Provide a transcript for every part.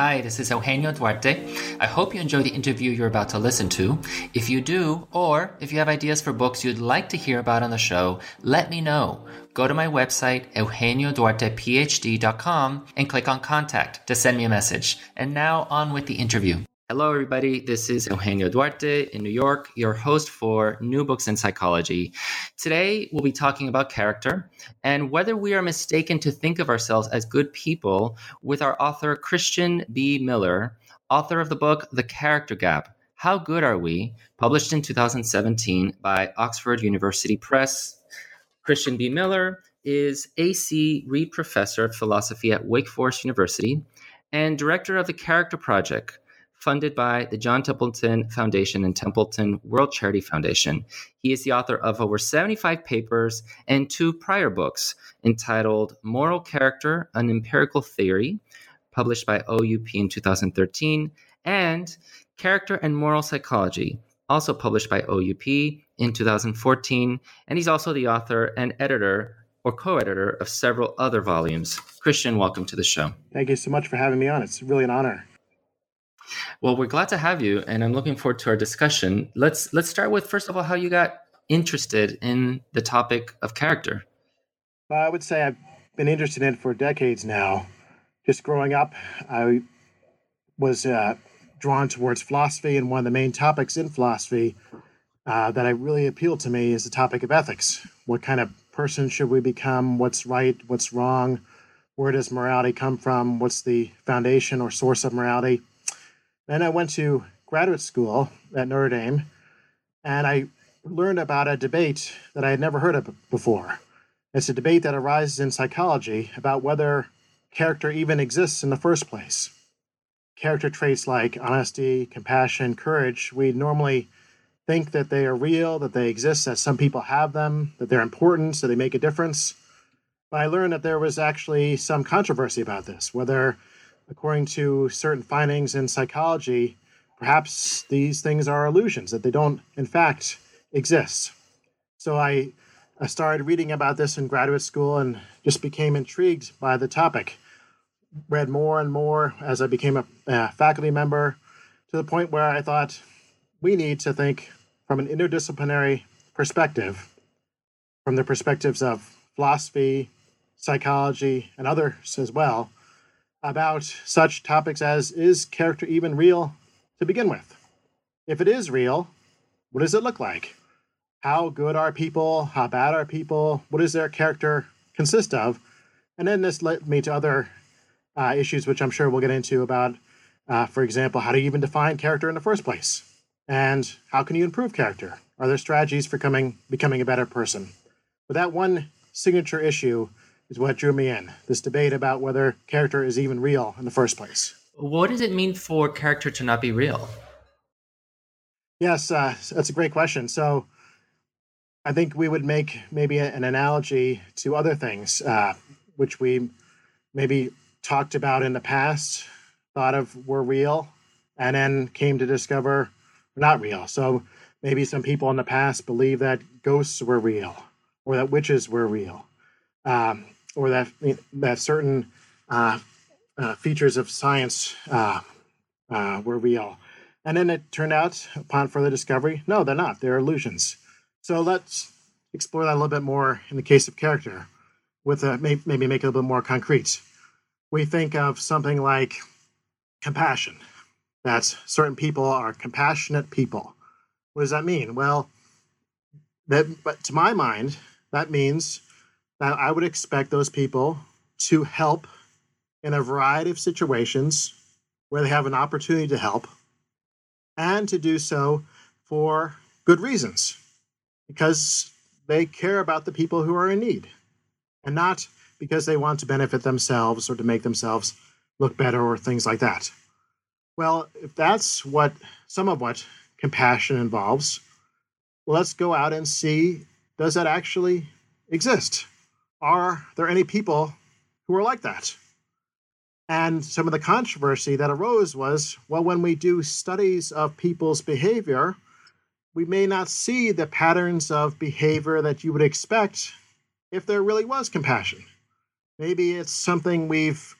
Hi, this is Eugenio Duarte. I hope you enjoy the interview you're about to listen to. If you do, or if you have ideas for books you'd like to hear about on the show, let me know. Go to my website, eugenioduartephd.com, and click on Contact to send me a message. And now on with the interview. Hello, everybody. This is Eugenio Duarte in New York, your host for New Books in Psychology. Today, we'll be talking about character and whether we are mistaken to think of ourselves as good people with our author, Christian B. Miller, author of the book, The Character Gap, How Good Are We?, published in 2017 by Oxford University Press. Christian B. Miller is A.C. Reed Professor of Philosophy at Wake Forest University and director of the Character Project, funded by the John Templeton Foundation and Templeton World Charity Foundation. He is the author of over 75 papers and two prior books entitled Moral Character, An Empirical Theory, published by OUP in 2013, and Character and Moral Psychology, also published by OUP in 2014. And he's also the author and editor or co-editor of several other volumes. Christian, welcome to the show. Thank you so much for having me on. It's really an honor. Well, we're glad to have you, and I'm looking forward to our discussion. Let's start with, first of all, how you got interested in the topic of character. Well, I would say I've been interested in it for decades now. Just growing up, I was drawn towards philosophy, and one of the main topics in philosophy that really appealed to me is the topic of ethics. What kind of person should we become? What's right? What's wrong? Where does morality come from? What's the foundation or source of morality? Then I went to graduate school at Notre Dame, and I learned about a debate that I had never heard of before. It's a debate that arises in psychology about whether character even exists in the first place. Character traits like honesty, compassion, courage, we normally think that they are real, that they exist, that some people have them, that they're important, so they make a difference. But I learned that there was actually some controversy about this, whether, according to certain findings in psychology, perhaps these things are illusions, that they don't, in fact, exist. So I started reading about this in graduate school and just became intrigued by the topic. Read more and more as I became a faculty member, to the point where I thought, we need to think from an interdisciplinary perspective, from the perspectives of philosophy, psychology, and others as well, about such topics as, is character even real to begin with? If it is real, what does it look like? How good are people? How bad are people? What does their character consist of? And then this led me to other issues, which I'm sure we'll get into about, for example, how do you even define character in the first place? And how can you improve character? Are there strategies for becoming a better person? But that one signature issue is what drew me in, this debate about whether character is even real in the first place. What does it mean for character to not be real? Yes, that's a great question. So I think we would make maybe an analogy to other things, which we maybe talked about in the past, thought of were real, and then came to discover were not real. So maybe some people in the past believed that ghosts were real, or that witches were real, or that certain features of science were real. And then it turned out, upon further discovery, no, they're not. They're illusions. So let's explore that a little bit more in the case of character, with maybe make it a little bit more concrete. We think of something like compassion, that certain people are compassionate people. What does that mean? Well, but to my mind, that means that I would expect those people to help in a variety of situations where they have an opportunity to help, and to do so for good reasons, because they care about the people who are in need, and not because they want to benefit themselves or to make themselves look better or things like that. Well, if that's what some of what compassion involves, well, let's go out and see, does that actually exist? Are there any people who are like that? And some of the controversy that arose was, well, when we do studies of people's behavior, we may not see the patterns of behavior that you would expect if there really was compassion. Maybe it's something we've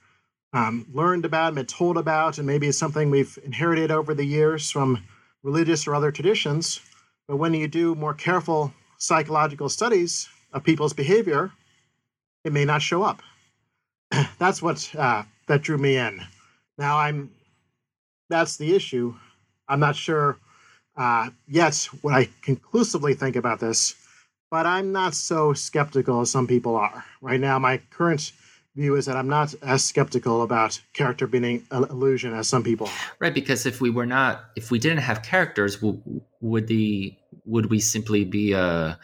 learned about and been told about, and maybe it's something we've inherited over the years from religious or other traditions. But when you do more careful psychological studies of people's behavior, it may not show up. That's what that drew me in. Now, that's the issue. I'm not sure yet what I conclusively think about this, but I'm not so skeptical as some people are. Right now, my current view is that I'm not as skeptical about character being an illusion as some people are. Right, because if we didn't have characters, would we simply be a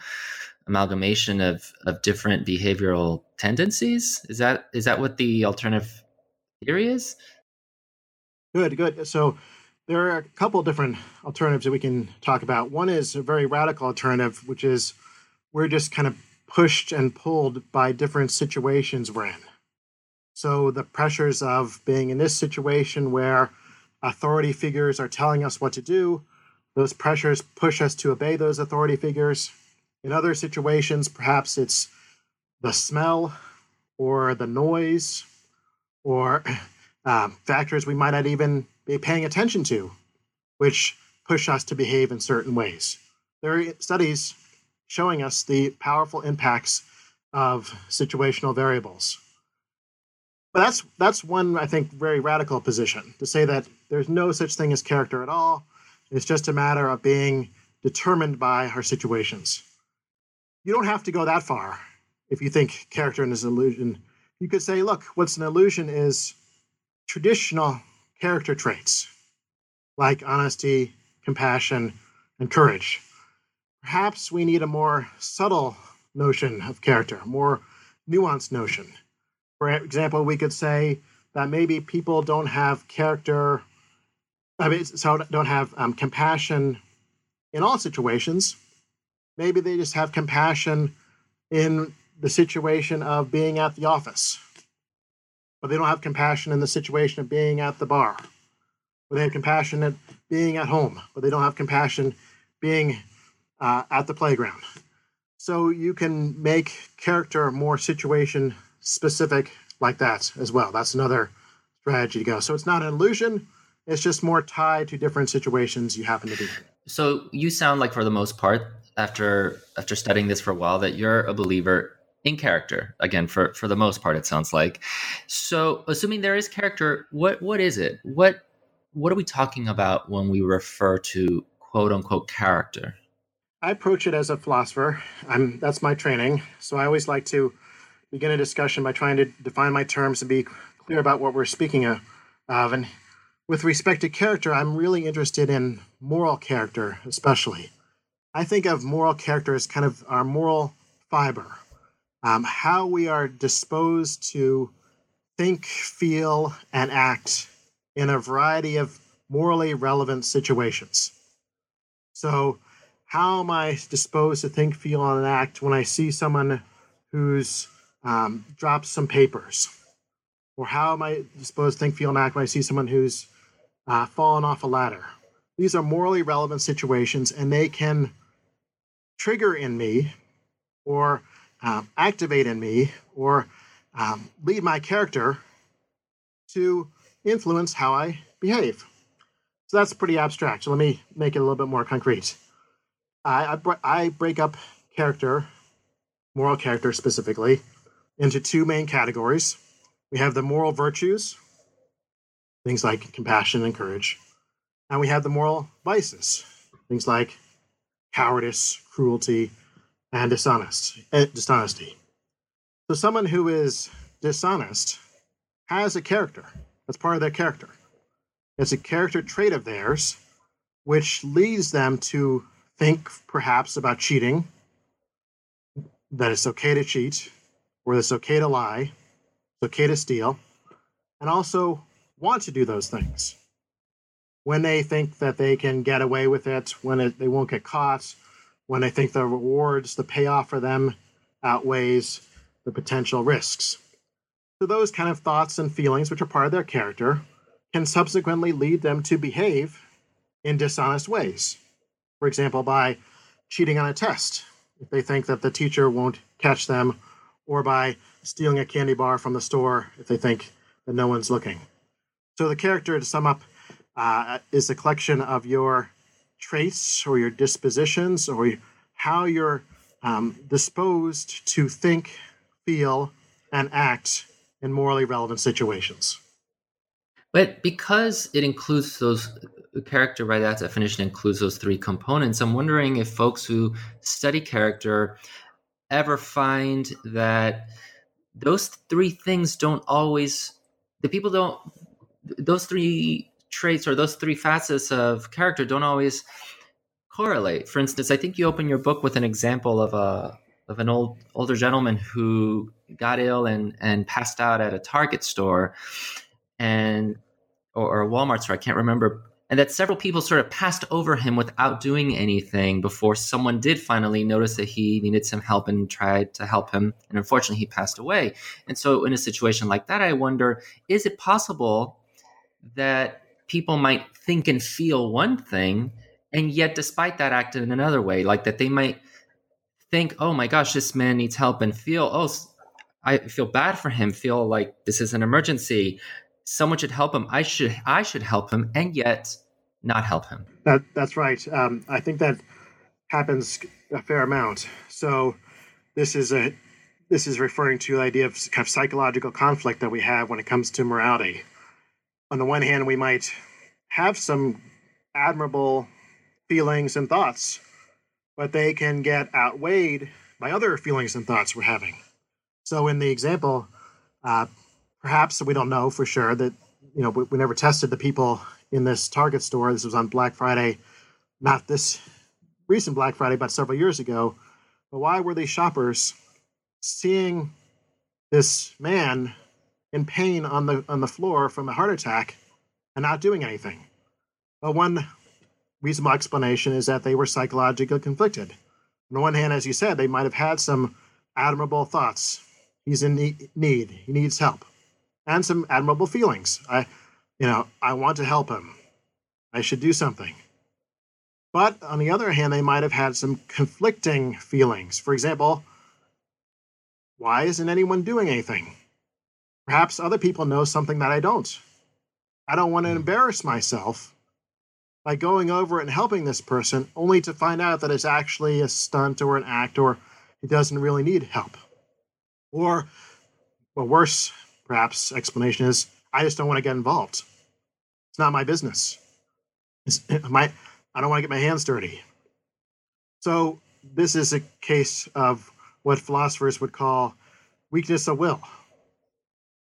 amalgamation of different behavioral tendencies? Is that what the alternative theory is? Good. So there are a couple different alternatives that we can talk about. One is a very radical alternative, which is we're just kind of pushed and pulled by different situations we're in. So the pressures of being in this situation where authority figures are telling us what to do, those pressures push us to obey those authority figures. In other situations, perhaps it's the smell or the noise or factors we might not even be paying attention to, which push us to behave in certain ways. There are studies showing us the powerful impacts of situational variables. But that's one, I think, very radical position, to say that there's no such thing as character at all. It's just a matter of being determined by our situations. You don't have to go that far if you think character is an illusion. You could say, look, what's an illusion is traditional character traits like honesty, compassion, and courage. Perhaps we need a more subtle notion of character, a more nuanced notion. For example, we could say that maybe people don't have compassion in all situations. Maybe they just have compassion in the situation of being at the office, but they don't have compassion in the situation of being at the bar, or they have compassion at being at home, but they don't have compassion being at the playground. So you can make character more situation specific like that as well. That's another strategy to go. So it's not an illusion. It's just more tied to different situations you happen to be in. So you sound like, for the most part, after studying this for a while, that you're a believer in character. Again, for the most part, it sounds like. So assuming there is character, what is it? What are we talking about when we refer to quote unquote character? I approach it as a philosopher. That's my training. So I always like to begin a discussion by trying to define my terms and be clear about what we're speaking of. And with respect to character, I'm really interested in moral character, especially. I think of moral character as kind of our moral fiber, how we are disposed to think, feel, and act in a variety of morally relevant situations. So how am I disposed to think, feel, and act when I see someone who's dropped some papers? Or how am I disposed to think, feel, and act when I see someone who's fallen off a ladder? These are morally relevant situations, and they can trigger in me or activate in me or lead my character to influence how I behave. So that's pretty abstract. So let me make it a little bit more concrete. I break up character, moral character specifically, into two main categories. We have the moral virtues, things like compassion and courage, and we have the moral vices, things like cowardice, cruelty, and dishonesty. So someone who is dishonest has a character. That's part of their character. It's a character trait of theirs, which leads them to think perhaps about cheating, that it's okay to cheat, or it's okay to lie, it's okay to steal, and also want to do those things. When they think that they can get away with it, they won't get caught, when they think the rewards, the payoff for them outweighs the potential risks. So those kind of thoughts and feelings, which are part of their character, can subsequently lead them to behave in dishonest ways. For example, by cheating on a test, if they think that the teacher won't catch them, or by stealing a candy bar from the store, if they think and no one's looking. So the character, to sum up, is a collection of your traits or your dispositions or how you're disposed to think, feel, and act in morally relevant situations. But because it includes those, the character by that definition includes those three components, I'm wondering if folks who study character ever find that those three things don't always, the people don't, those three traits or those three facets of character don't always correlate. For instance, I think you open your book with an example of an older gentleman who got ill and passed out at a Target store or a Walmart store, I can't remember, and that several people sort of passed over him without doing anything before someone did finally notice that he needed some help and tried to help him. And unfortunately, he passed away. And so in a situation like that, I wonder, is it possible that people might think and feel one thing, and yet despite that act in another way, like that they might think, oh my gosh, this man needs help, and feel, oh, I feel bad for him, feel like this is an emergency, someone should help him, I should help him, and yet not help him. That's right. I think that happens a fair amount. So this is referring to the idea of kind of psychological conflict that we have when it comes to morality. On the one hand, we might have some admirable feelings and thoughts, but they can get outweighed by other feelings and thoughts we're having. So in the example, perhaps, we don't know for sure, that, you know, we never tested the people in this Target store. This was on Black Friday, not this recent Black Friday, but several years ago. But why were these shoppers seeing this man in pain on the floor from a heart attack and not doing anything? Well, one reasonable explanation is that they were psychologically conflicted. On the one hand, as you said, they might have had some admirable thoughts. He's in need. He needs help. And some admirable feelings. I want to help him. I should do something. But on the other hand, they might have had some conflicting feelings. For example, why isn't anyone doing anything? Perhaps other people know something that I don't. I don't want to embarrass myself by going over and helping this person, only to find out that it's actually a stunt or an act, or he doesn't really need help. Or, well, worse, perhaps, explanation is, I just don't want to get involved. It's not my business. I don't want to get my hands dirty. So this is a case of what philosophers would call weakness of will.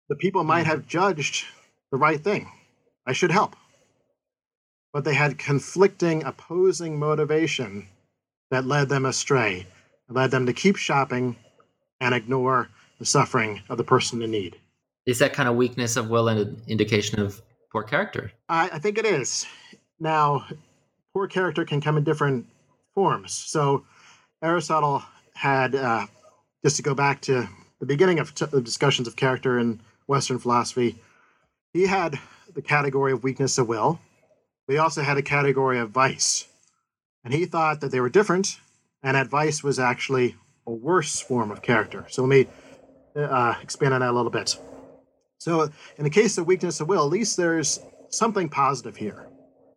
The people might have judged the right thing. I should help. But they had conflicting, opposing motivation that led them astray, led them to keep shopping and ignore the suffering of the person in need. Is that kind of weakness of will an indication of poor character? I think it is. Now, poor character can come in different forms. So Aristotle had, just to go back to the beginning of the discussions of character in Western philosophy, he had the category of weakness of will. But he also had a category of vice. And he thought that they were different, and that vice was actually a worse form of character. So let me expand on that a little bit. So in the case of weakness of will, at least there's something positive here.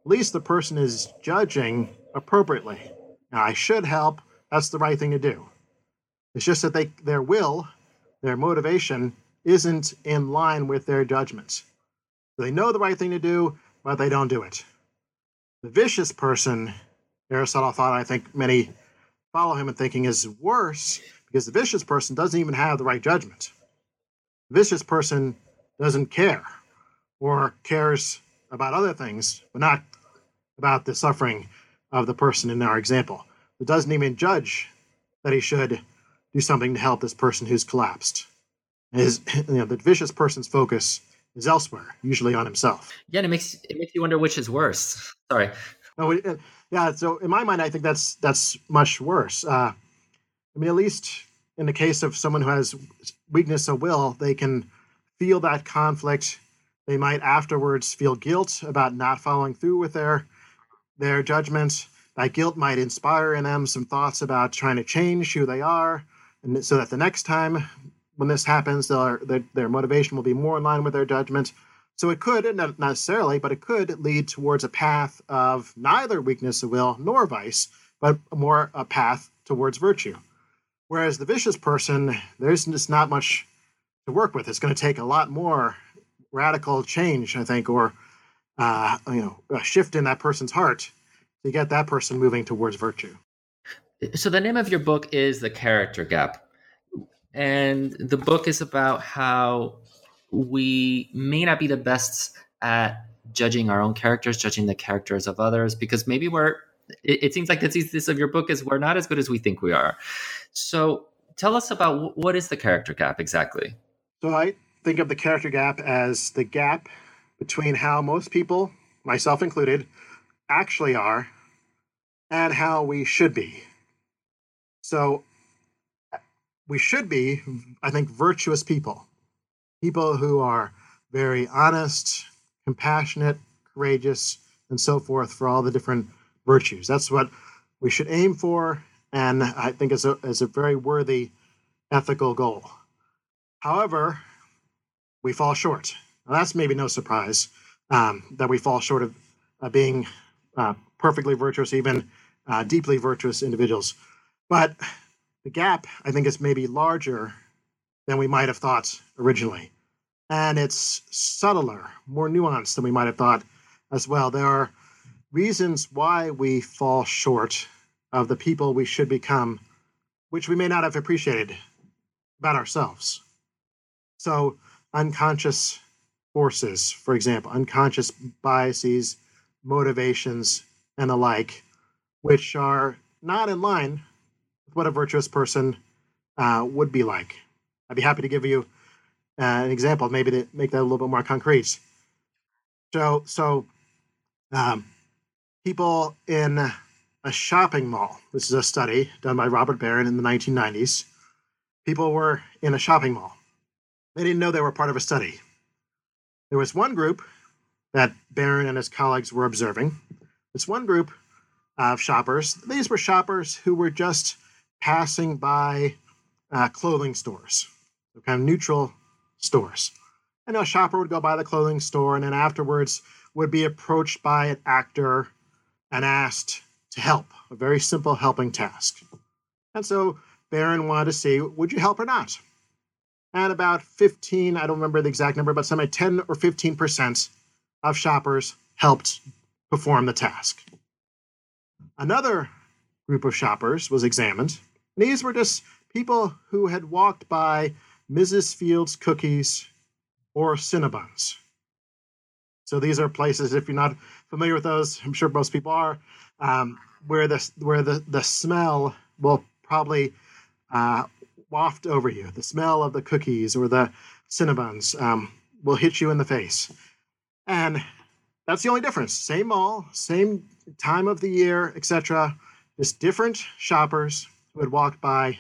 At least the person is judging appropriately. Now, I should help. That's the right thing to do. It's just that their will, their motivation, isn't in line with their judgments. They know the right thing to do, but they don't do it. The vicious person, Aristotle thought, I think many follow him in thinking, is worse because the vicious person doesn't even have the right judgment. The vicious person doesn't care, or cares about other things, but not about the suffering of the person in our example. It doesn't even judge that he should do something to help this person who's collapsed. The vicious person's focus is elsewhere, usually on himself. Yeah, and it makes you wonder which is worse. Sorry. No, yeah, so in my mind, I think that's much worse. At least in the case of someone who has weakness of will, they can feel that conflict. They might afterwards feel guilt about not following through with their judgments. That guilt might inspire in them some thoughts about trying to change who they are, and so that the next time when this happens, their motivation will be more in line with their judgment. So it could, not necessarily, but it could lead towards a path of neither weakness of will nor vice, but more a path towards virtue. Whereas the vicious person, there's just not much to work with. It's going to take a lot more radical change, I think, or a shift in that person's heart to get that person moving towards virtue. So the name of your book is The Character Gap. And the book is about how we may not be the best at judging our own characters, judging the characters of others, because maybe it seems like the thesis of your book is we're not as good as we think we are. So tell us about what is the character gap exactly? So I think of the character gap as the gap between how most people, myself included, actually are and how we should be. So we should be, I think, virtuous people. People who are very honest, compassionate, courageous, and so forth for all the different virtues. That's what we should aim for, and I think is a very worthy ethical goal. However, we fall short. Now, that's maybe no surprise that we fall short of being perfectly virtuous, even deeply virtuous individuals. But the gap, I think, is maybe larger than we might have thought originally. And it's subtler, more nuanced than we might have thought as well. There are reasons why we fall short of the people we should become, which we may not have appreciated about ourselves. So unconscious forces, for example, unconscious biases, motivations, and the like, which are not in line with what a virtuous person would be like. I'd be happy to give you an example, maybe to make that a little bit more concrete. So people in a shopping mall, this is a study done by Robert Baron in the 1990s, people were in a shopping mall. They didn't know they were part of a study. There was one group that Baron and his colleagues were observing. This one group of shoppers, these were shoppers who were just passing by clothing stores. Kind of neutral stores. And a shopper would go by the clothing store and then afterwards would be approached by an actor and asked to help, a very simple helping task. And so Baron wanted to see, would you help or not? And about 15, I don't remember the exact number, but somewhere 10 or 15% of shoppers helped perform the task. Another group of shoppers was examined. These were just people who had walked by Mrs. Fields Cookies or Cinnabons. So these are places, if you're not familiar with those, I'm sure most people are, where the smell will probably waft over you. The smell of the cookies or the Cinnabons will hit you in the face. And that's the only difference. Same mall, same time of the year, etc. Just different shoppers who had walked by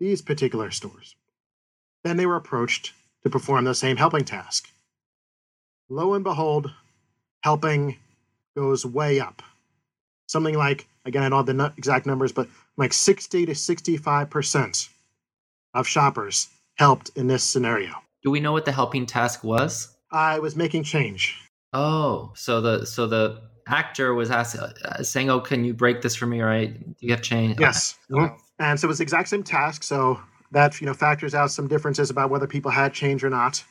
these particular stores. Then they were approached to perform the same helping task. Lo and behold, helping goes way up. Something like, again, I don't have the exact numbers, but like 60 to 65% of shoppers helped in this scenario. Do we know what the helping task was? I was making change. Oh, so the actor was saying, oh, can you break this for me, right? Do you have change? Yes. Okay. Mm-hmm. And so it was the exact same task. So that, factors out some differences about whether people had change or not.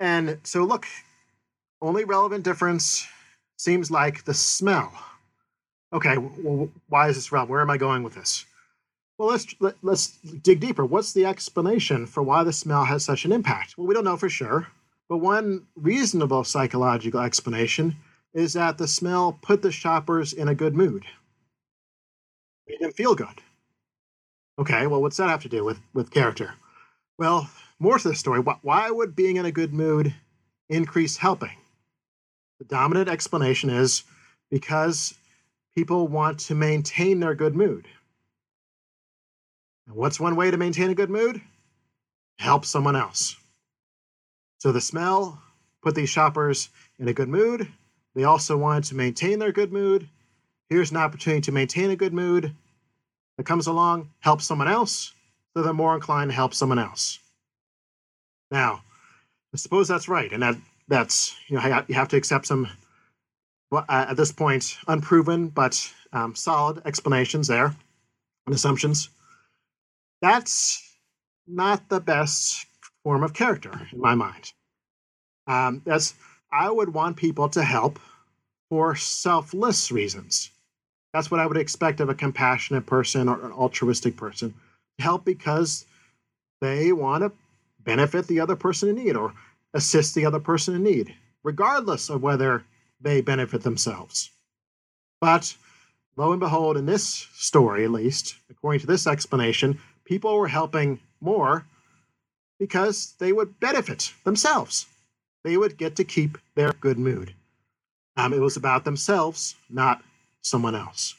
And so look, only relevant difference seems like the smell. Okay, well, why is this relevant? Where am I going with this? Well, let's dig deeper. What's the explanation for why the smell has such an impact? Well, we don't know for sure. But one reasonable psychological explanation is that the smell put the shoppers in a good mood. Made them feel good. Okay, well, what's that have to do with character? Well, more to the story, why would being in a good mood increase helping? The dominant explanation is because people want to maintain their good mood. And what's one way to maintain a good mood? Help someone else. So the smell put these shoppers in a good mood. They also wanted to maintain their good mood. Here's an opportunity to maintain a good mood. That comes along, helps someone else. so they're more inclined to help someone else. Now, I suppose that's right, and that's, you know, you have to accept some, at this point, unproven but solid explanations there and assumptions. That's not the best form of character in my mind. I would want people to help for selfless reasons. That's what I would expect of a compassionate person or an altruistic person. Help because they want to benefit the other person in need or assist the other person in need, regardless of whether they benefit themselves. But lo and behold, in this story, at least, according to this explanation, people were helping more because they would benefit themselves. They would get to keep their good mood. It was about themselves, not someone else.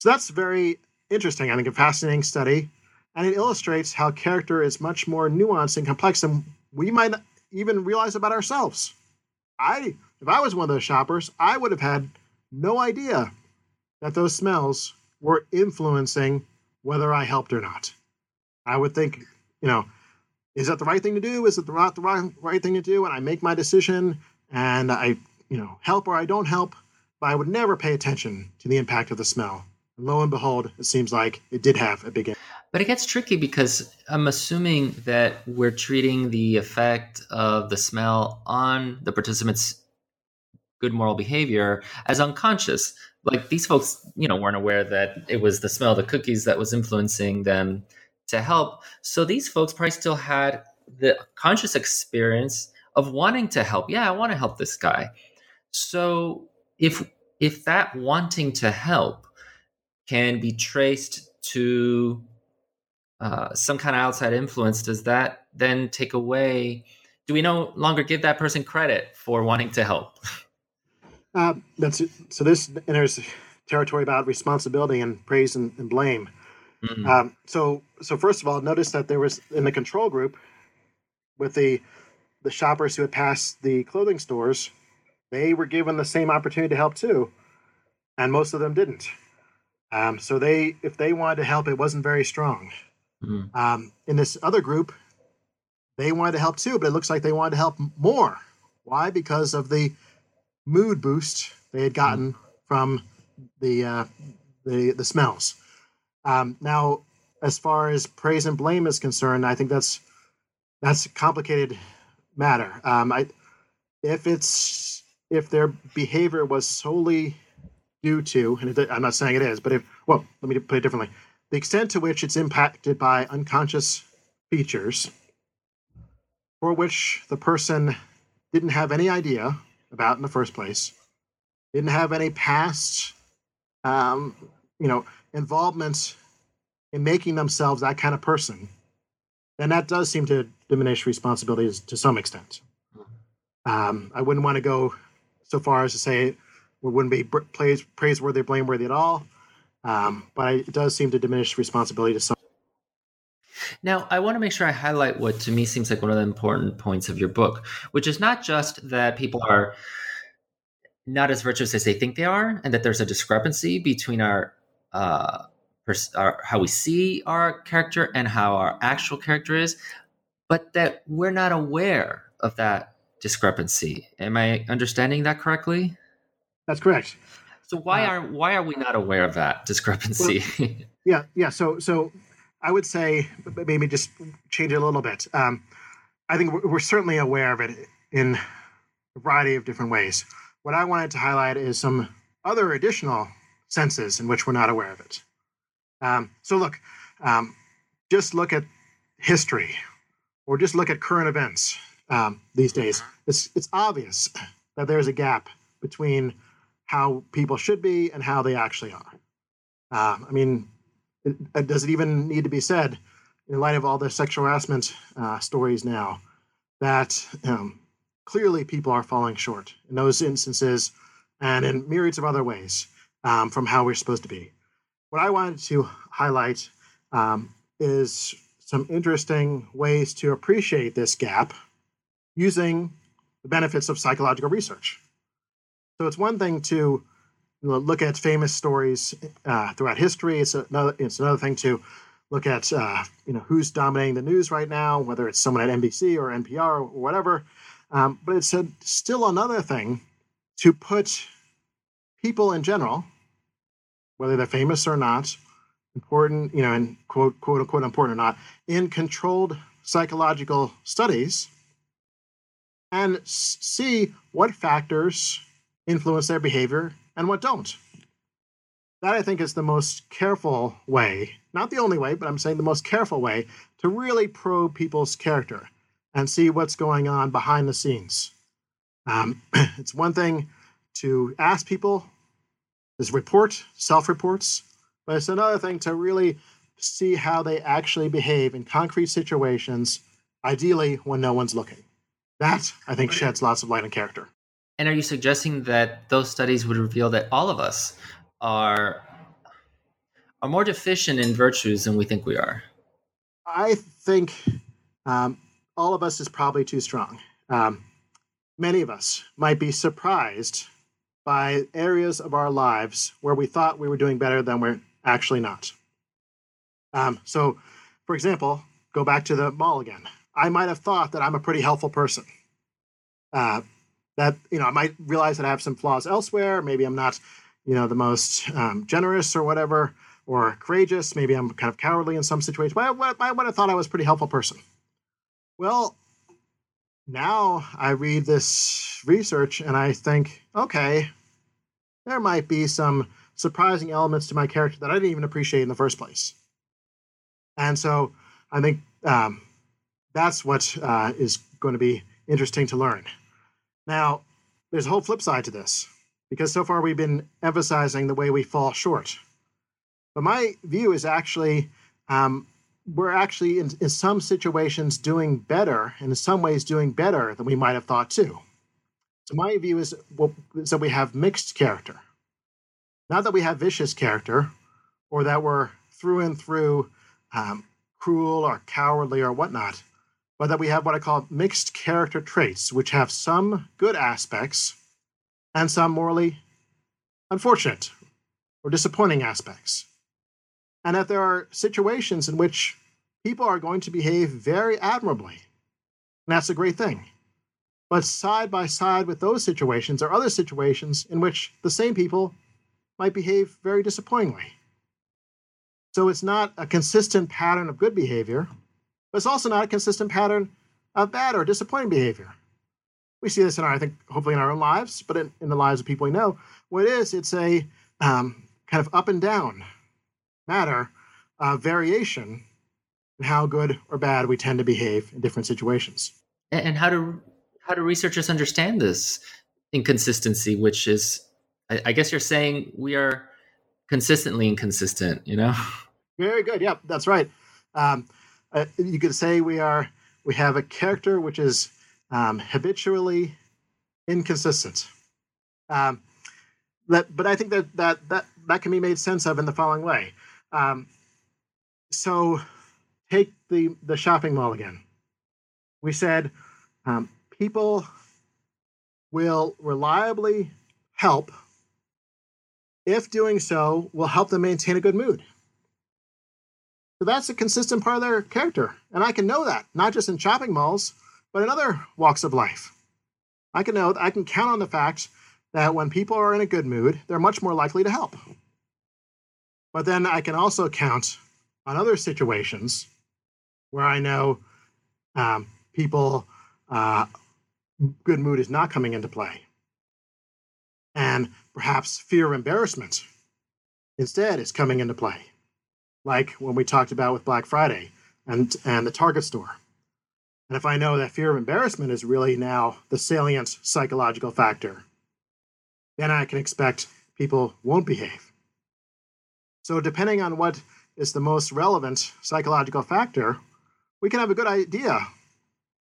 So that's very interesting. I think a fascinating study. And it illustrates how character is much more nuanced and complex than we might even realize about ourselves. If I was one of those shoppers, I would have had no idea that those smells were influencing whether I helped or not. I would think, you know, is that the right thing to do? Is it not the right thing to do? And I make my decision and I, you know, help or I don't help, but I would never pay attention to the impact of the smell. And lo and behold, it seems like it did have a big impact. But it gets tricky because I'm assuming that we're treating the effect of the smell on the participant's good moral behavior as unconscious. Like these folks, you know, weren't aware that it was the smell of the cookies that was influencing them to help. So these folks probably still had the conscious experience of wanting to help. Yeah, I want to help this guy. So if that wanting to help can be traced to some kind of outside influence, does that then take away? Do we no longer give that person credit for wanting to help? So this enters territory about responsibility and praise and blame. Mm-hmm. So first of all, notice that there was in the control group with the shoppers who had passed the clothing stores, they were given the same opportunity to help too, and most of them didn't. So if they wanted to help, it wasn't very strong. Mm-hmm. In this other group, they wanted to help too, but it looks like they wanted to help more. Why? Because of the mood boost they had gotten from the smells. Now, as far as praise and blame is concerned, I think that's a complicated matter. If their behavior was solely due to, I'm not saying it is, but let me put it differently. The extent to which it's impacted by unconscious features for which the person didn't have any idea about in the first place, didn't have any past, involvement in making themselves that kind of person, then that does seem to diminish responsibilities to some extent. I wouldn't want to go so far as to say it wouldn't be praiseworthy or blameworthy at all, but it does seem to diminish responsibility to some. Now, I want to make sure I highlight what to me seems like one of the important points of your book, which is not just that people are not as virtuous as they think they are, and that there's a discrepancy between our how we see our character and how our actual character is, but that we're not aware of that discrepancy. Am I understanding that correctly? That's correct. So why are we not aware of that discrepancy? Well, yeah. So I would say maybe just change it a little bit. I think we're certainly aware of it in a variety of different ways. What I wanted to highlight is some other additional senses in which we're not aware of it. Just look at history or just look at current events these days. It's obvious that there's a gap between how people should be and how they actually are. Does it even need to be said, in light of all the sexual harassment stories now, that clearly people are falling short in those instances and in myriads of other ways from how we're supposed to be? What I wanted to highlight is some interesting ways to appreciate this gap using the benefits of psychological research. So it's one thing to look at famous stories throughout history. It's another thing to look at who's dominating the news right now, whether it's someone at NBC or NPR or whatever. But it's still another thing to put people in general, whether they're famous or not, important, and quote unquote important or not, in controlled psychological studies and see what factors influence their behavior and what don't. That, I think, is the most careful way, not the only way, but I'm saying the most careful way to really probe people's character and see what's going on behind the scenes. It's one thing to ask people, just self-reports, but it's another thing to really see how they actually behave in concrete situations, ideally when no one's looking. That, I think, sheds lots of light on character. And are you suggesting that those studies would reveal that all of us are more deficient in virtues than we think we are? I think all of us is probably too strong. Many of us might be surprised by areas of our lives where we thought we were doing better than we're actually not. So, for example, go back to the mall again. I might have thought that I'm a pretty helpful person. I might realize that I have some flaws elsewhere. Maybe I'm not, the most generous or whatever, or courageous. Maybe I'm kind of cowardly in some situations. But I would have thought I was a pretty helpful person. Well, now I read this research and I think, okay, there might be some surprising elements to my character that I didn't even appreciate in the first place. And so I think that's what is going to be interesting to learn. Now, there's a whole flip side to this, because so far we've been emphasizing the way we fall short. But my view is actually we're actually in some situations doing better, and in some ways doing better than we might have thought too. So my view is that we have mixed character. Not that we have vicious character, or that we're through and through cruel or cowardly or whatnot, but that we have what I call mixed character traits, which have some good aspects and some morally unfortunate or disappointing aspects. And that there are situations in which people are going to behave very admirably, and that's a great thing. But side by side with those situations are other situations in which the same people might behave very disappointingly. So it's not a consistent pattern of good behavior, but it's also not a consistent pattern of bad or disappointing behavior. We see this hopefully in our own lives, but in the lives of people we know. What it is, it's a kind of up and down matter of variation in how good or bad we tend to behave in different situations. And how do researchers understand this inconsistency, which is, I guess you're saying we are consistently inconsistent, Very good. Yeah, that's right. You could say we have a character which is habitually inconsistent. But I think that can be made sense of in the following way. So take the shopping mall again. We said people will reliably help if doing so will help them maintain a good mood. So that's a consistent part of their character. And I can know that, not just in shopping malls, but in other walks of life. I can count on the fact that when people are in a good mood, they're much more likely to help. But then I can also count on other situations where I know people, good mood is not coming into play. And perhaps fear of embarrassment instead is coming into play, like when we talked about with Black Friday and the Target store. And if I know that fear of embarrassment is really now the salient psychological factor, then I can expect people won't behave. So depending on what is the most relevant psychological factor, we can have a good idea.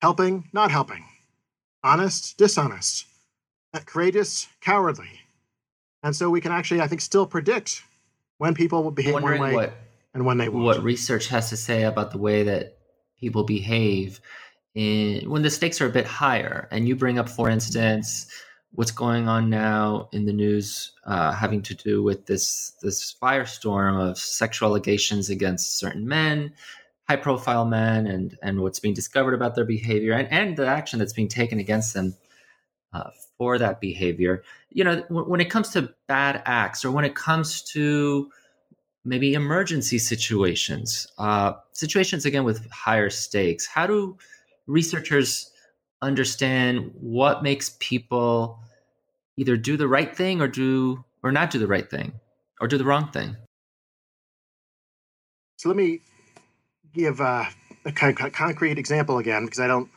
Helping, not helping. Honest, dishonest. Courageous, cowardly. And so we can actually, I think, still predict when people will behave one way and when they won't. What research has to say about the way that people behave when the stakes are a bit higher. And you bring up, for instance, what's going on now in the news having to do with this firestorm of sexual allegations against certain men, high-profile men, and what's being discovered about their behavior and the action that's being taken against them for that behavior. You know, when it comes to bad acts or when it comes to maybe emergency situations, situations, again, with higher stakes, how do researchers understand what makes people either do the right thing or not do the right thing or do the wrong thing? So let me give a concrete example again, because I don't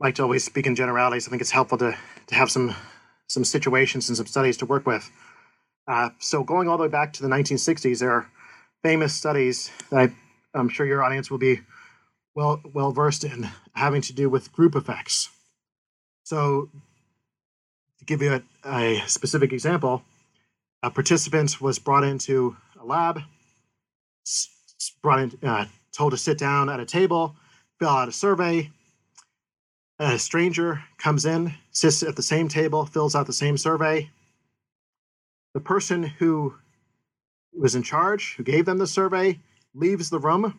like to always speak in generalities. I think it's helpful to have some situations and some studies to work with. So going all the way back to the 1960s, there are famous studies that I'm sure your audience will be well versed in, having to do with group effects. So to give you a specific example, a participant was brought into a lab, told to sit down at a table, fill out a survey. A stranger comes in, sits at the same table, fills out the same survey. The person who was in charge, who gave them the survey, leaves the room,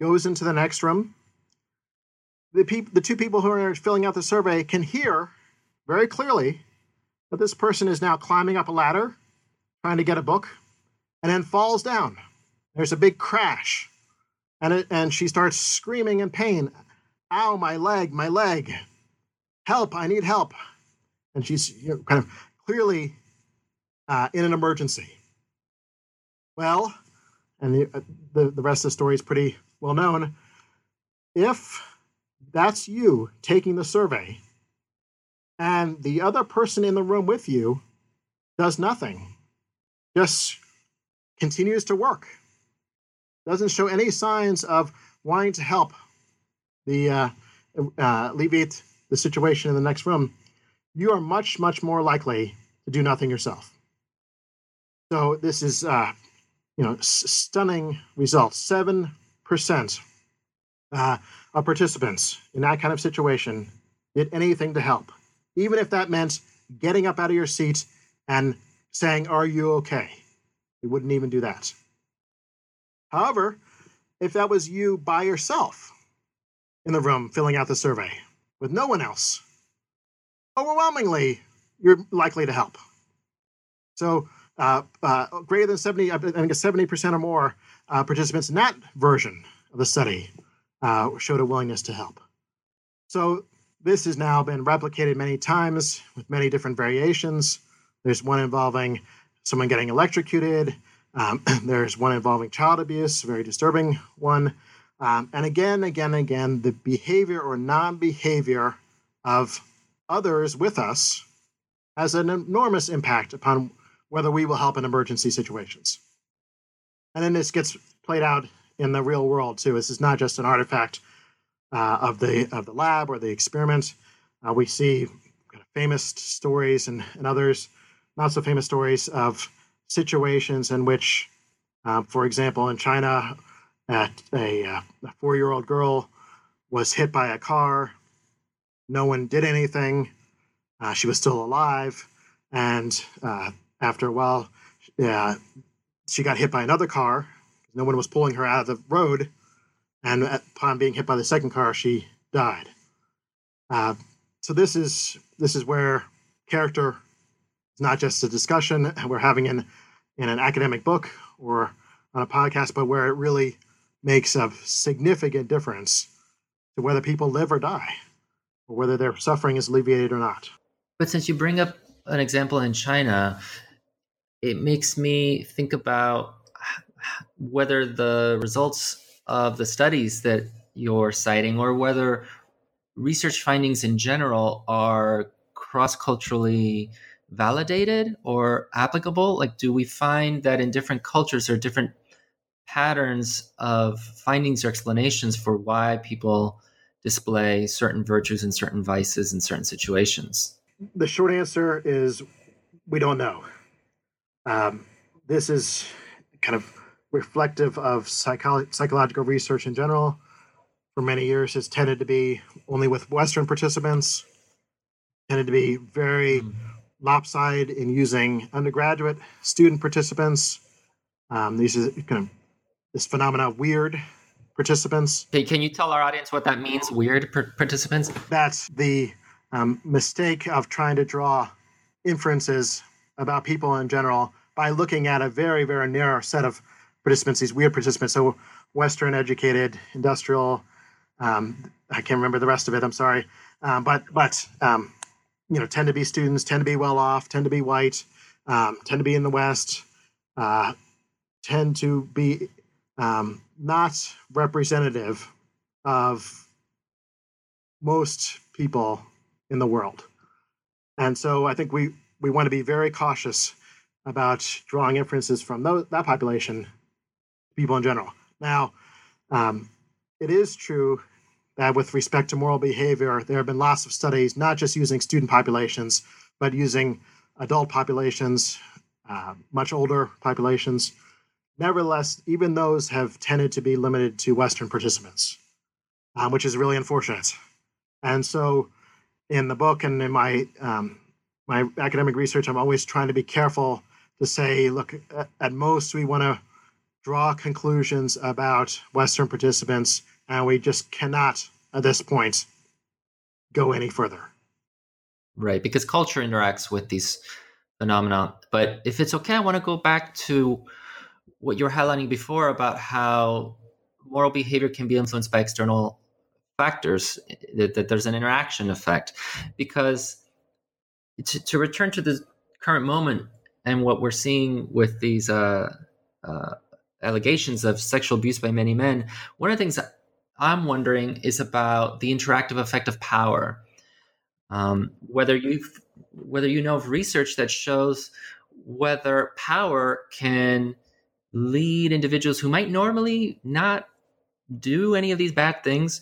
goes into the next room. The two people who are filling out the survey can hear very clearly that this person is now climbing up a ladder, trying to get a book, and then falls down. There's a big crash. And she starts screaming in pain. Ow, my leg, help, I need help. And she's kind of clearly in an emergency. Well, and the rest of the story is pretty well known. If that's you taking the survey and the other person in the room with you does nothing, just continues to work, doesn't show any signs of wanting to help alleviate the situation in the next room, you are much, much more likely to do nothing yourself. So this is, stunning results. 7% of participants in that kind of situation did anything to help, even if that meant getting up out of your seat and saying, "Are you okay?" They wouldn't even do that. However, if that was you by yourself in the room filling out the survey with no one else, overwhelmingly, you're likely to help. So greater than 70, I think it's 70% or more participants in that version of the study showed a willingness to help. So this has now been replicated many times with many different variations. There's one involving someone getting electrocuted. There's one involving child abuse, a very disturbing one. And again, the behavior or non-behavior of others with us has an enormous impact upon whether we will help in emergency situations. And then this gets played out in the real world, too. This is not just an artifact of the lab or the experiment. We see kind of famous stories and others, not so famous stories of situations in which, for example, in China, a 4-year-old girl was hit by a car. No one did anything. She was still alive. And after a while, she got hit by another car. No one was pulling her out of the road. And upon being hit by the second car, she died. So this is where character is not just a discussion we're having in an academic book or on a podcast, but where it really makes a significant difference to whether people live or die, or whether their suffering is alleviated or not. But since you bring up an example in China, it makes me think about whether the results of the studies that you're citing, or whether research findings in general, are cross-culturally validated or applicable. Like, do we find that in different cultures there are different patterns of findings or explanations for why people display certain virtues and certain vices in certain situations? The short answer is we don't know. This is kind of reflective of psychological research in general. For many years, has tended to be only with Western participants, tended to be very Lopside in using undergraduate student participants. These is kind of this phenomena of weird participants. Can you tell our audience what that means? Weird participants? That's the mistake of trying to draw inferences about people in general by looking at a very, very narrow set of participants, these weird participants. So Western educated, industrial, I can't remember the rest of it, I'm sorry. But you know, tend to be students, tend to be well off, tend to be white, tend to be in the West, tend to be not representative of most people in the world. And so I think we want to be very cautious about drawing inferences from that population, people in general. Now, it is true that with respect to moral behavior, there have been lots of studies, not just using student populations, but using adult populations, much older populations. Nevertheless, even those have tended to be limited to Western participants, which is really unfortunate. And so in the book and in my my academic research, I'm always trying to be careful to say, look, at most we want to draw conclusions about Western participants, and we just cannot, at this point, go any further. Right, because culture interacts with these phenomena. But if it's okay, I want to go back to what you were highlighting before about how moral behavior can be influenced by external factors, that there's an interaction effect. Because to return to the current moment and what we're seeing with these allegations of sexual abuse by many men, one of the things I'm wondering is about the interactive effect of power. Whether you know of research that shows whether power can lead individuals who might normally not do any of these bad things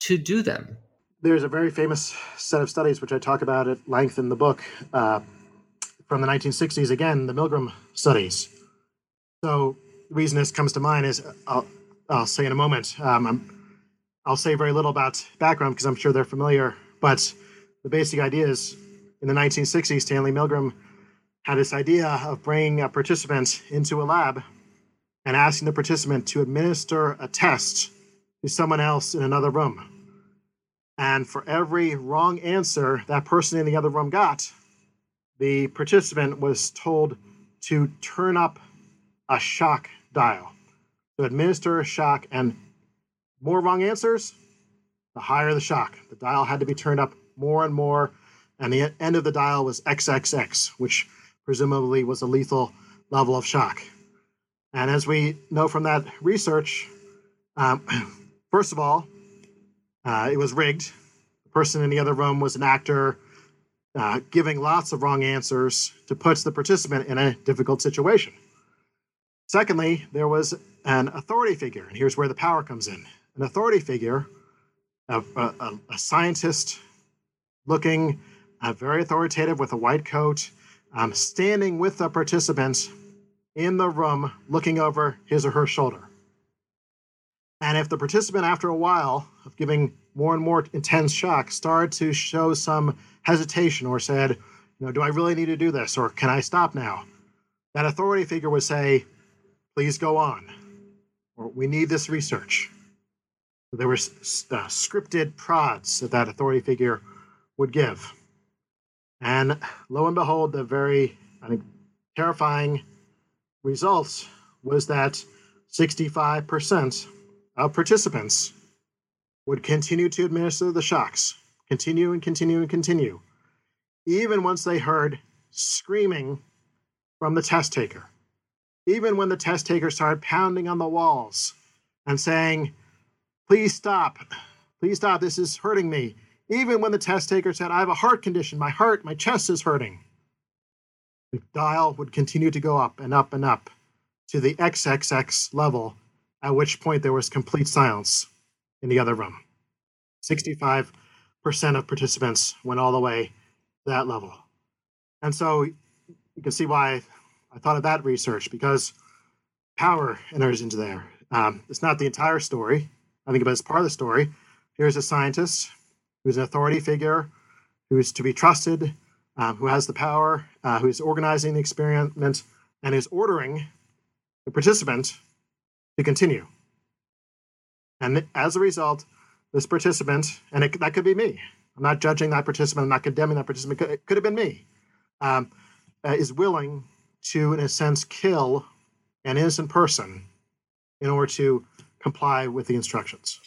to do them. There's a very famous set of studies, which I talk about at length in the book, from the 1960s, again, the Milgram studies. So the reason this comes to mind is, I'll say in a moment, I'll say very little about background because I'm sure they're familiar, but the basic idea is in the 1960s, Stanley Milgram had this idea of bringing a participant into a lab and asking the participant to administer a test to someone else in another room. And for every wrong answer that person in the other room got, the participant was told to turn up a shock dial, to administer a shock, and more wrong answers, the higher the shock. The dial had to be turned up more and more, and the end of the dial was XXX, which presumably was a lethal level of shock. And as we know from that research, first of all, it was rigged. The person in the other room was an actor giving lots of wrong answers to put the participant in a difficult situation. Secondly, there was an authority figure, and here's where the power comes in. An authority figure, a scientist looking very authoritative with a white coat, standing with the participants in the room looking over his or her shoulder. And if the participant, after a while of giving more and more intense shock, started to show some hesitation or said, you know, do I really need to do this? Or can I stop now? That authority figure would say, please go on, or we need this research. So there were scripted prods that authority figure would give. And lo and behold, the very, I think, terrifying results was that 65% of participants would continue to administer the shocks, continue, even once they heard screaming from the test taker, even when the test taker started pounding on the walls and saying, please stop, this is hurting me. Even when the test taker said, I have a heart condition, my chest is hurting. The dial would continue to go up and up and up to the XXX level, at which point there was complete silence in the other room. 65% of participants went all the way to that level. And so you can see why I thought of that research, because power enters into there. It's not the entire story, I think, but it's part of the story. Here's a scientist who's an authority figure, who's to be trusted, who has the power, who's organizing the experiment, and is ordering the participant to continue. And as a result, this participant, and that could be me. I'm not judging that participant. I'm not condemning that participant. It could have been me, is willing to, in a sense, kill an innocent person in order to comply with the instructions.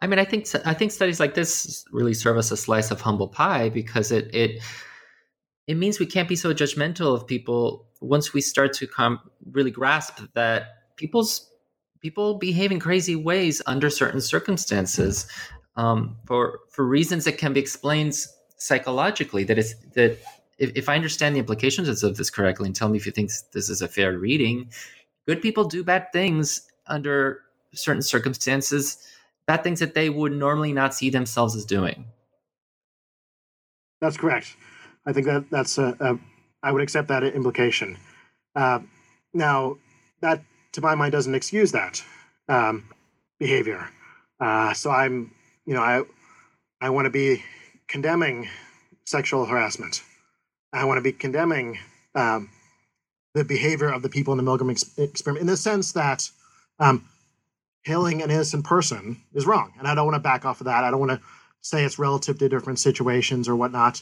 I mean, I think studies like this really serve us a slice of humble pie, because it means we can't be so judgmental of people once we start to really grasp that people behave in crazy ways under certain circumstances, for reasons that can be explained psychologically. If I understand the implications of this correctly, and tell me if you think this is a fair reading, good people do bad things under certain circumstances, bad things that they would normally not see themselves as doing. That's correct. I think that's I would accept that implication. Now, that to my mind doesn't excuse that behavior. So I want to be condemning sexual harassment. I want to be condemning the behavior of the people in the Milgram experiment, in the sense that killing an innocent person is wrong. And I don't want to back off of that. I don't want to say it's relative to different situations or whatnot.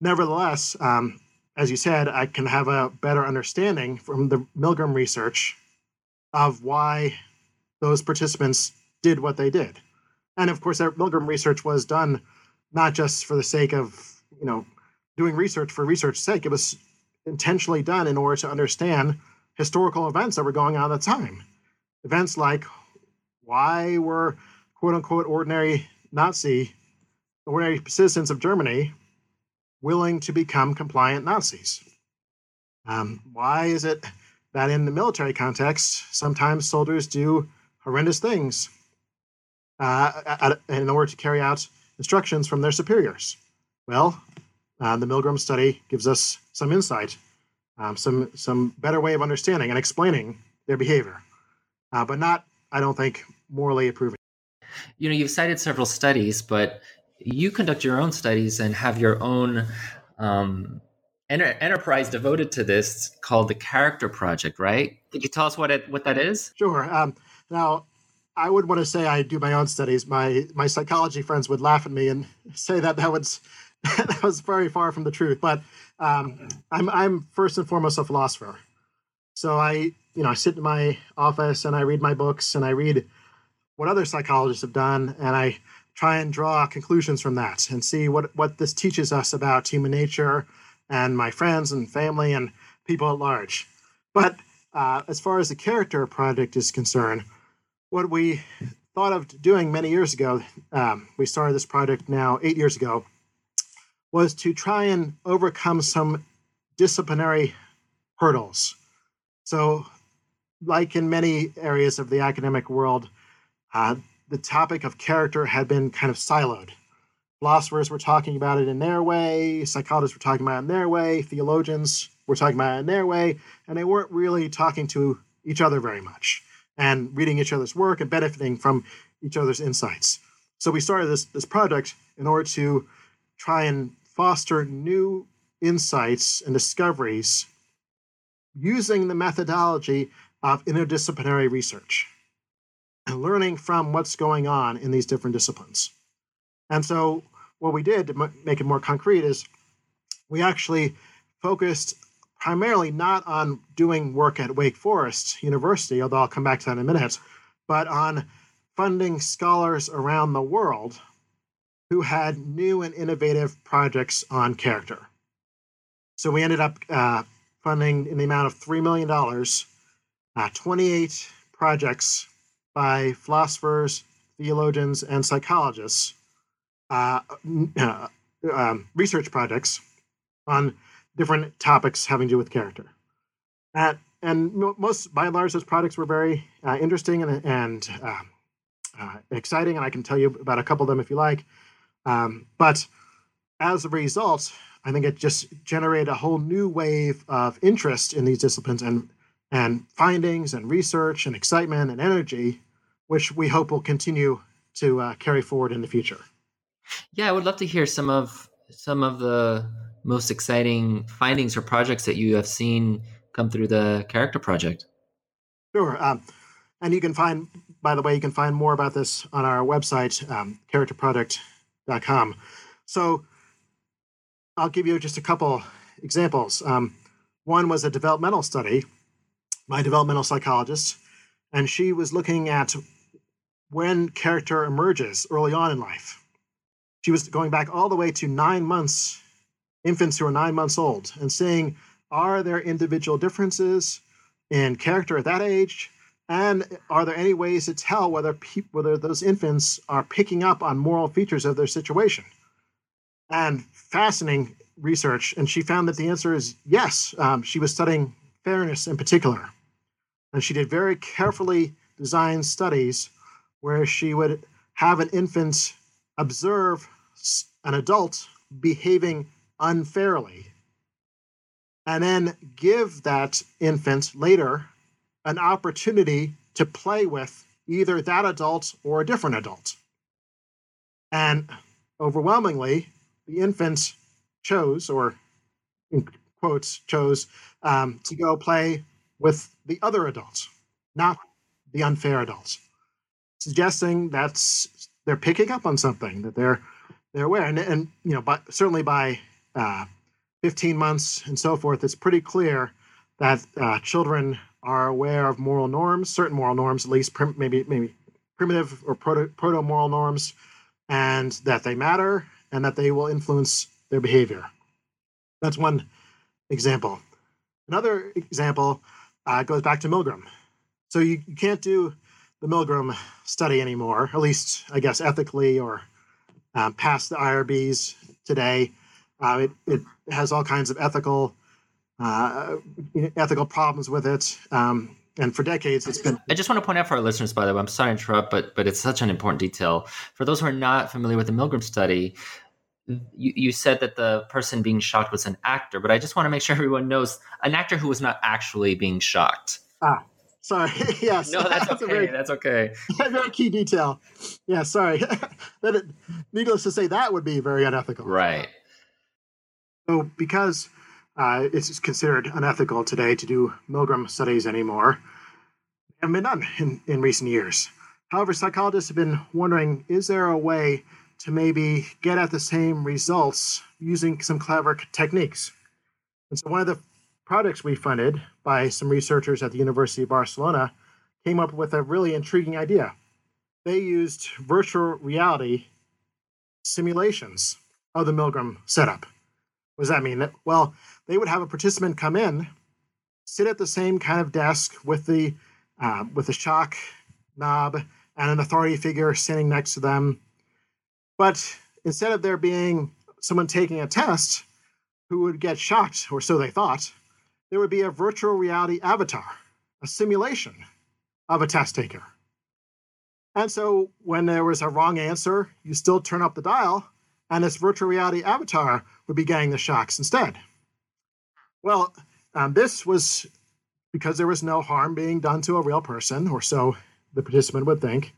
Nevertheless, as you said, I can have a better understanding from the Milgram research of why those participants did what they did. And of course, that Milgram research was done not just for the sake of, doing research for research's sake. It was intentionally done in order to understand historical events that were going on at the time. Events like, why were, quote-unquote, ordinary citizens of Germany willing to become compliant Nazis? Why is it that in the military context, sometimes soldiers do horrendous things in order to carry out instructions from their superiors? Well, the Milgram study gives us some insight, some better way of understanding and explaining their behavior, but not, I don't think, morally approving. You've cited several studies, but you conduct your own studies and have your own enterprise devoted to this called the Character Project, right? Could you tell us what that is? Sure. Now, I would want to say I do my own studies. My psychology friends would laugh at me and say that was very far from the truth. But I'm first and foremost a philosopher, so I sit in my office and I read my books and I read what other psychologists have done, and I try and draw conclusions from that and see what this teaches us about human nature and my friends and family and people at large. But as far as the Character Project is concerned, what we thought of doing many years ago, we started this project now 8 years ago, was to try and overcome some disciplinary hurdles. So, like in many areas of the academic world, the topic of character had been kind of siloed. Philosophers were talking about it in their way, psychologists were talking about it in their way, theologians were talking about it in their way, and they weren't really talking to each other very much and reading each other's work and benefiting from each other's insights. So we started this project in order to try and foster new insights and discoveries using the methodology of interdisciplinary research and learning from what's going on in these different disciplines. And so what we did to make it more concrete is we actually focused primarily not on doing work at Wake Forest University, although I'll come back to that in a minute, but on funding scholars around the world who had new and innovative projects on character. So we ended up funding, in the amount of $3 million, 28 projects by philosophers, theologians, and psychologists, research projects on different topics having to do with character. And most, by and large, those projects were very interesting and exciting, and I can tell you about a couple of them if you like. But as a result, I think it just generated a whole new wave of interest in these disciplines and findings and research and excitement and energy, which we hope will continue to carry forward in the future. Yeah, I would love to hear some of the most exciting findings or projects that you have seen come through the Character Project? Sure. And you can find, by the way, you can find more about this on our website, characterproject.com. So I'll give you just a couple examples. One was a developmental study by a developmental psychologist, and she was looking at when character emerges early on in life. She was going back all the way to 9 months, infants who are 9 months old, and seeing, are there individual differences in character at that age? And are there any ways to tell whether those infants are picking up on moral features of their situation? And fascinating research. And she found that the answer is yes. She was studying fairness in particular. And she did very carefully designed studies where she would have an infant observe an adult behaving unfairly, and then give that infant later an opportunity to play with either that adult or a different adult. And overwhelmingly, the infant chose, or in quotes, chose to go play with the other adult, not the unfair adult, suggesting that they're picking up on something, that they're aware. And you know, but certainly by 15 months and so forth, it's pretty clear that children are aware of moral norms, certain moral norms, at least maybe primitive or proto-moral norms, and that they matter and that they will influence their behavior. That's one example. Another example goes back to Milgram. So you can't do the Milgram study anymore, at least, I guess, ethically or past the IRBs today. It has all kinds of ethical problems with it. And for decades, it's been... I just want to point out for our listeners, by the way, I'm sorry to interrupt, but it's such an important detail. For those who are not familiar with the Milgram study, you said that the person being shocked was an actor, but I just want to make sure everyone knows an actor who was not actually being shocked. Ah, sorry. Yes. No, that's okay. That's okay. Very key detail. Yeah, sorry. Needless to say, that would be very unethical. Right. So because... it's considered unethical today to do Milgram studies anymore. They haven't been done in recent years. However, psychologists have been wondering, is there a way to maybe get at the same results using some clever techniques? And so one of the projects we funded by some researchers at the University of Barcelona came up with a really intriguing idea. They used virtual reality simulations of the Milgram setup. What does that mean? Well, they would have a participant come in, sit at the same kind of desk with the shock knob and an authority figure standing next to them. But instead of there being someone taking a test who would get shocked, or so they thought, there would be a virtual reality avatar, a simulation of a test taker. And so when there was a wrong answer, you still turn up the dial, and this virtual reality avatar would be getting the shocks instead. Well, this was because there was no harm being done to a real person, or so the participant would think.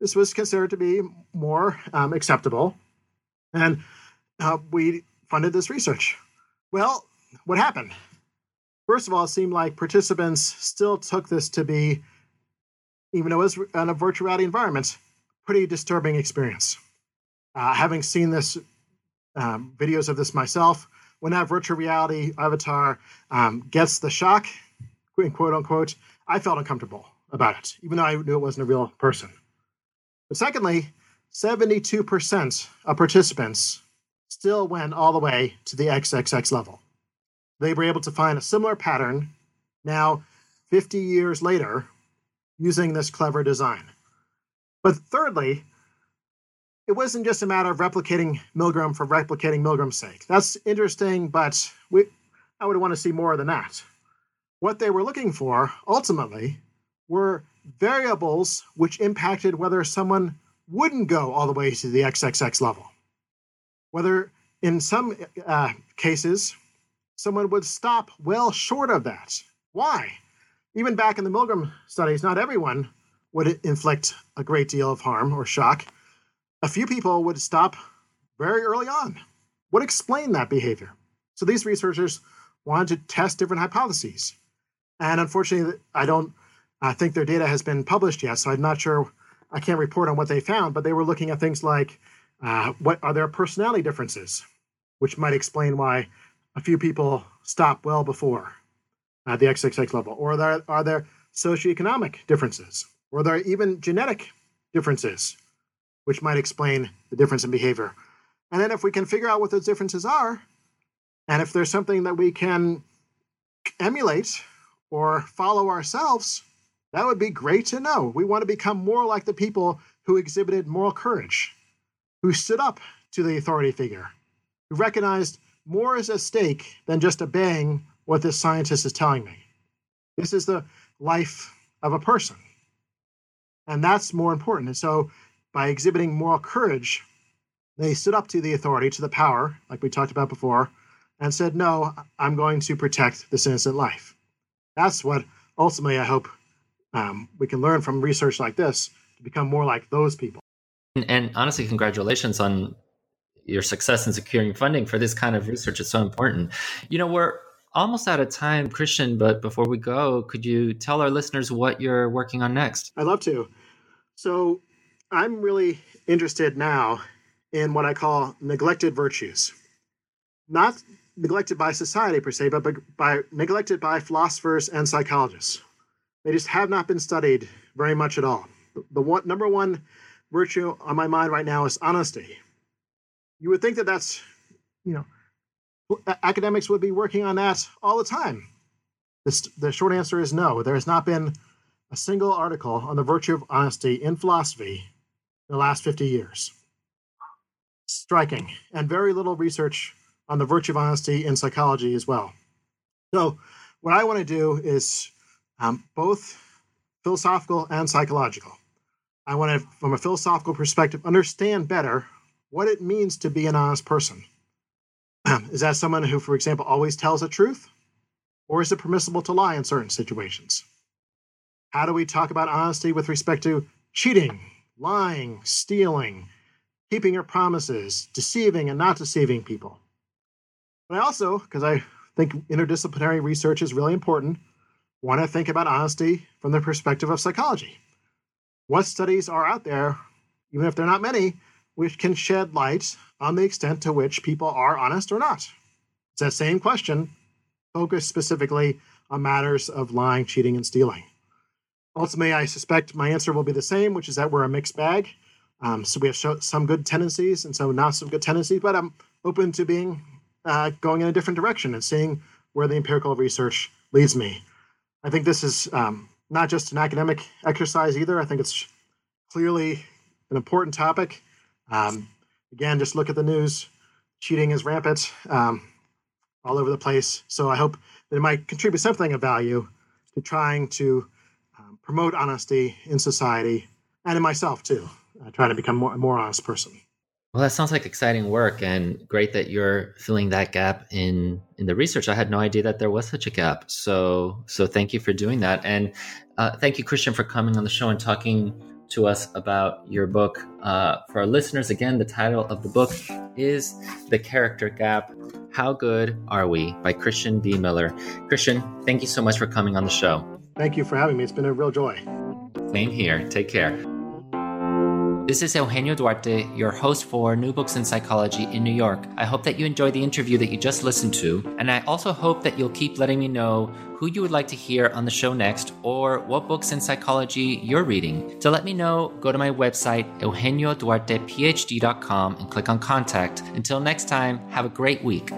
This was considered to be more acceptable, and we funded this research. Well, what happened? First of all, it seemed like participants still took this to be, even though it was in a virtual reality environment, pretty disturbing experience. Having seen this, videos of this myself, when that virtual reality avatar gets the shock, quote unquote, I felt uncomfortable about it, even though I knew it wasn't a real person. But secondly, 72% of participants still went all the way to the XXX level. They were able to find a similar pattern now, 50 years later, using this clever design. But thirdly, it wasn't just a matter of replicating Milgram for replicating Milgram's sake. That's interesting, but I would want to see more than that. What they were looking for, ultimately, were variables which impacted whether someone wouldn't go all the way to the XXX level. Whether, in some cases, someone would stop well short of that. Why? Even back in the Milgram studies, not everyone would inflict a great deal of harm or shock. A few people would stop very early on. What explained that behavior? So these researchers wanted to test different hypotheses. And unfortunately, I think their data has been published yet, so I'm not sure, I can't report on what they found, but they were looking at things like, what are their personality differences, which might explain why a few people stop well before the XXX level, or are there socioeconomic differences, or are there even genetic differences, which might explain the difference in behavior. And then if we can figure out what those differences are, and if there's something that we can emulate or follow ourselves, that would be great to know. We want to become more like the people who exhibited moral courage, who stood up to the authority figure, who recognized more is at stake than just obeying what this scientist is telling me. This is the life of a person. And that's more important. And so by exhibiting moral courage, they stood up to the authority, to the power, like we talked about before, and said, no, I'm going to protect this innocent life. That's what ultimately I hope we can learn from research like this to become more like those people. And honestly, congratulations on your success in securing funding for this kind of research. It's so important. You know, we're almost out of time, Christian, but before we go, could you tell our listeners what you're working on next? I'd love to. So I'm really interested now in what I call neglected virtues. Not neglected by society per se, but by neglected by philosophers and psychologists. They just have not been studied very much at all. The number one virtue on my mind right now is honesty. You would think that that's, academics would be working on that all the time. The short answer is no. There has not been a single article on the virtue of honesty in philosophy in the last 50 years. Striking. And very little research on the virtue of honesty in psychology as well. So what I want to do is both philosophical and psychological. I want to, from a philosophical perspective, understand better what it means to be an honest person. Is that someone who, for example, always tells the truth? Or is it permissible to lie in certain situations? How do we talk about honesty with respect to cheating, lying, stealing, keeping your promises, deceiving and not deceiving people? But I also, because I think interdisciplinary research is really important, want to think about honesty from the perspective of psychology. What studies are out there, even if they're not many, which can shed light on the extent to which people are honest or not? It's that same question, focused specifically on matters of lying, cheating, and stealing. Ultimately, I suspect my answer will be the same, which is that we're a mixed bag. So we have some good tendencies and some not so good tendencies, but I'm open to being going in a different direction and seeing where the empirical research leads me. I think this is not just an academic exercise either. I think it's clearly an important topic. Again, just look at the news. Cheating is rampant all over the place. So I hope that it might contribute something of value to trying to promote honesty in society and in myself too. Trying to become a more honest person. Well, that sounds like exciting work and great that you're filling that gap in the research. I had no idea that there was such a gap. So thank you for doing that. And thank you, Christian, for coming on the show and talking to us about your book. For our listeners, again, the title of the book is The Character Gap, How Good Are We? By Christian B. Miller. Christian, thank you so much for coming on the show. Thank you for having me. It's been a real joy. Same here. Take care. This is Eugenio Duarte, your host for New Books in Psychology in New York. I hope that you enjoyed the interview that you just listened to, and I also hope that you'll keep letting me know who you would like to hear on the show next or what books in psychology you're reading. To let me know, go to my website, eugenioduartephd.com, and click on Contact. Until next time, have a great week.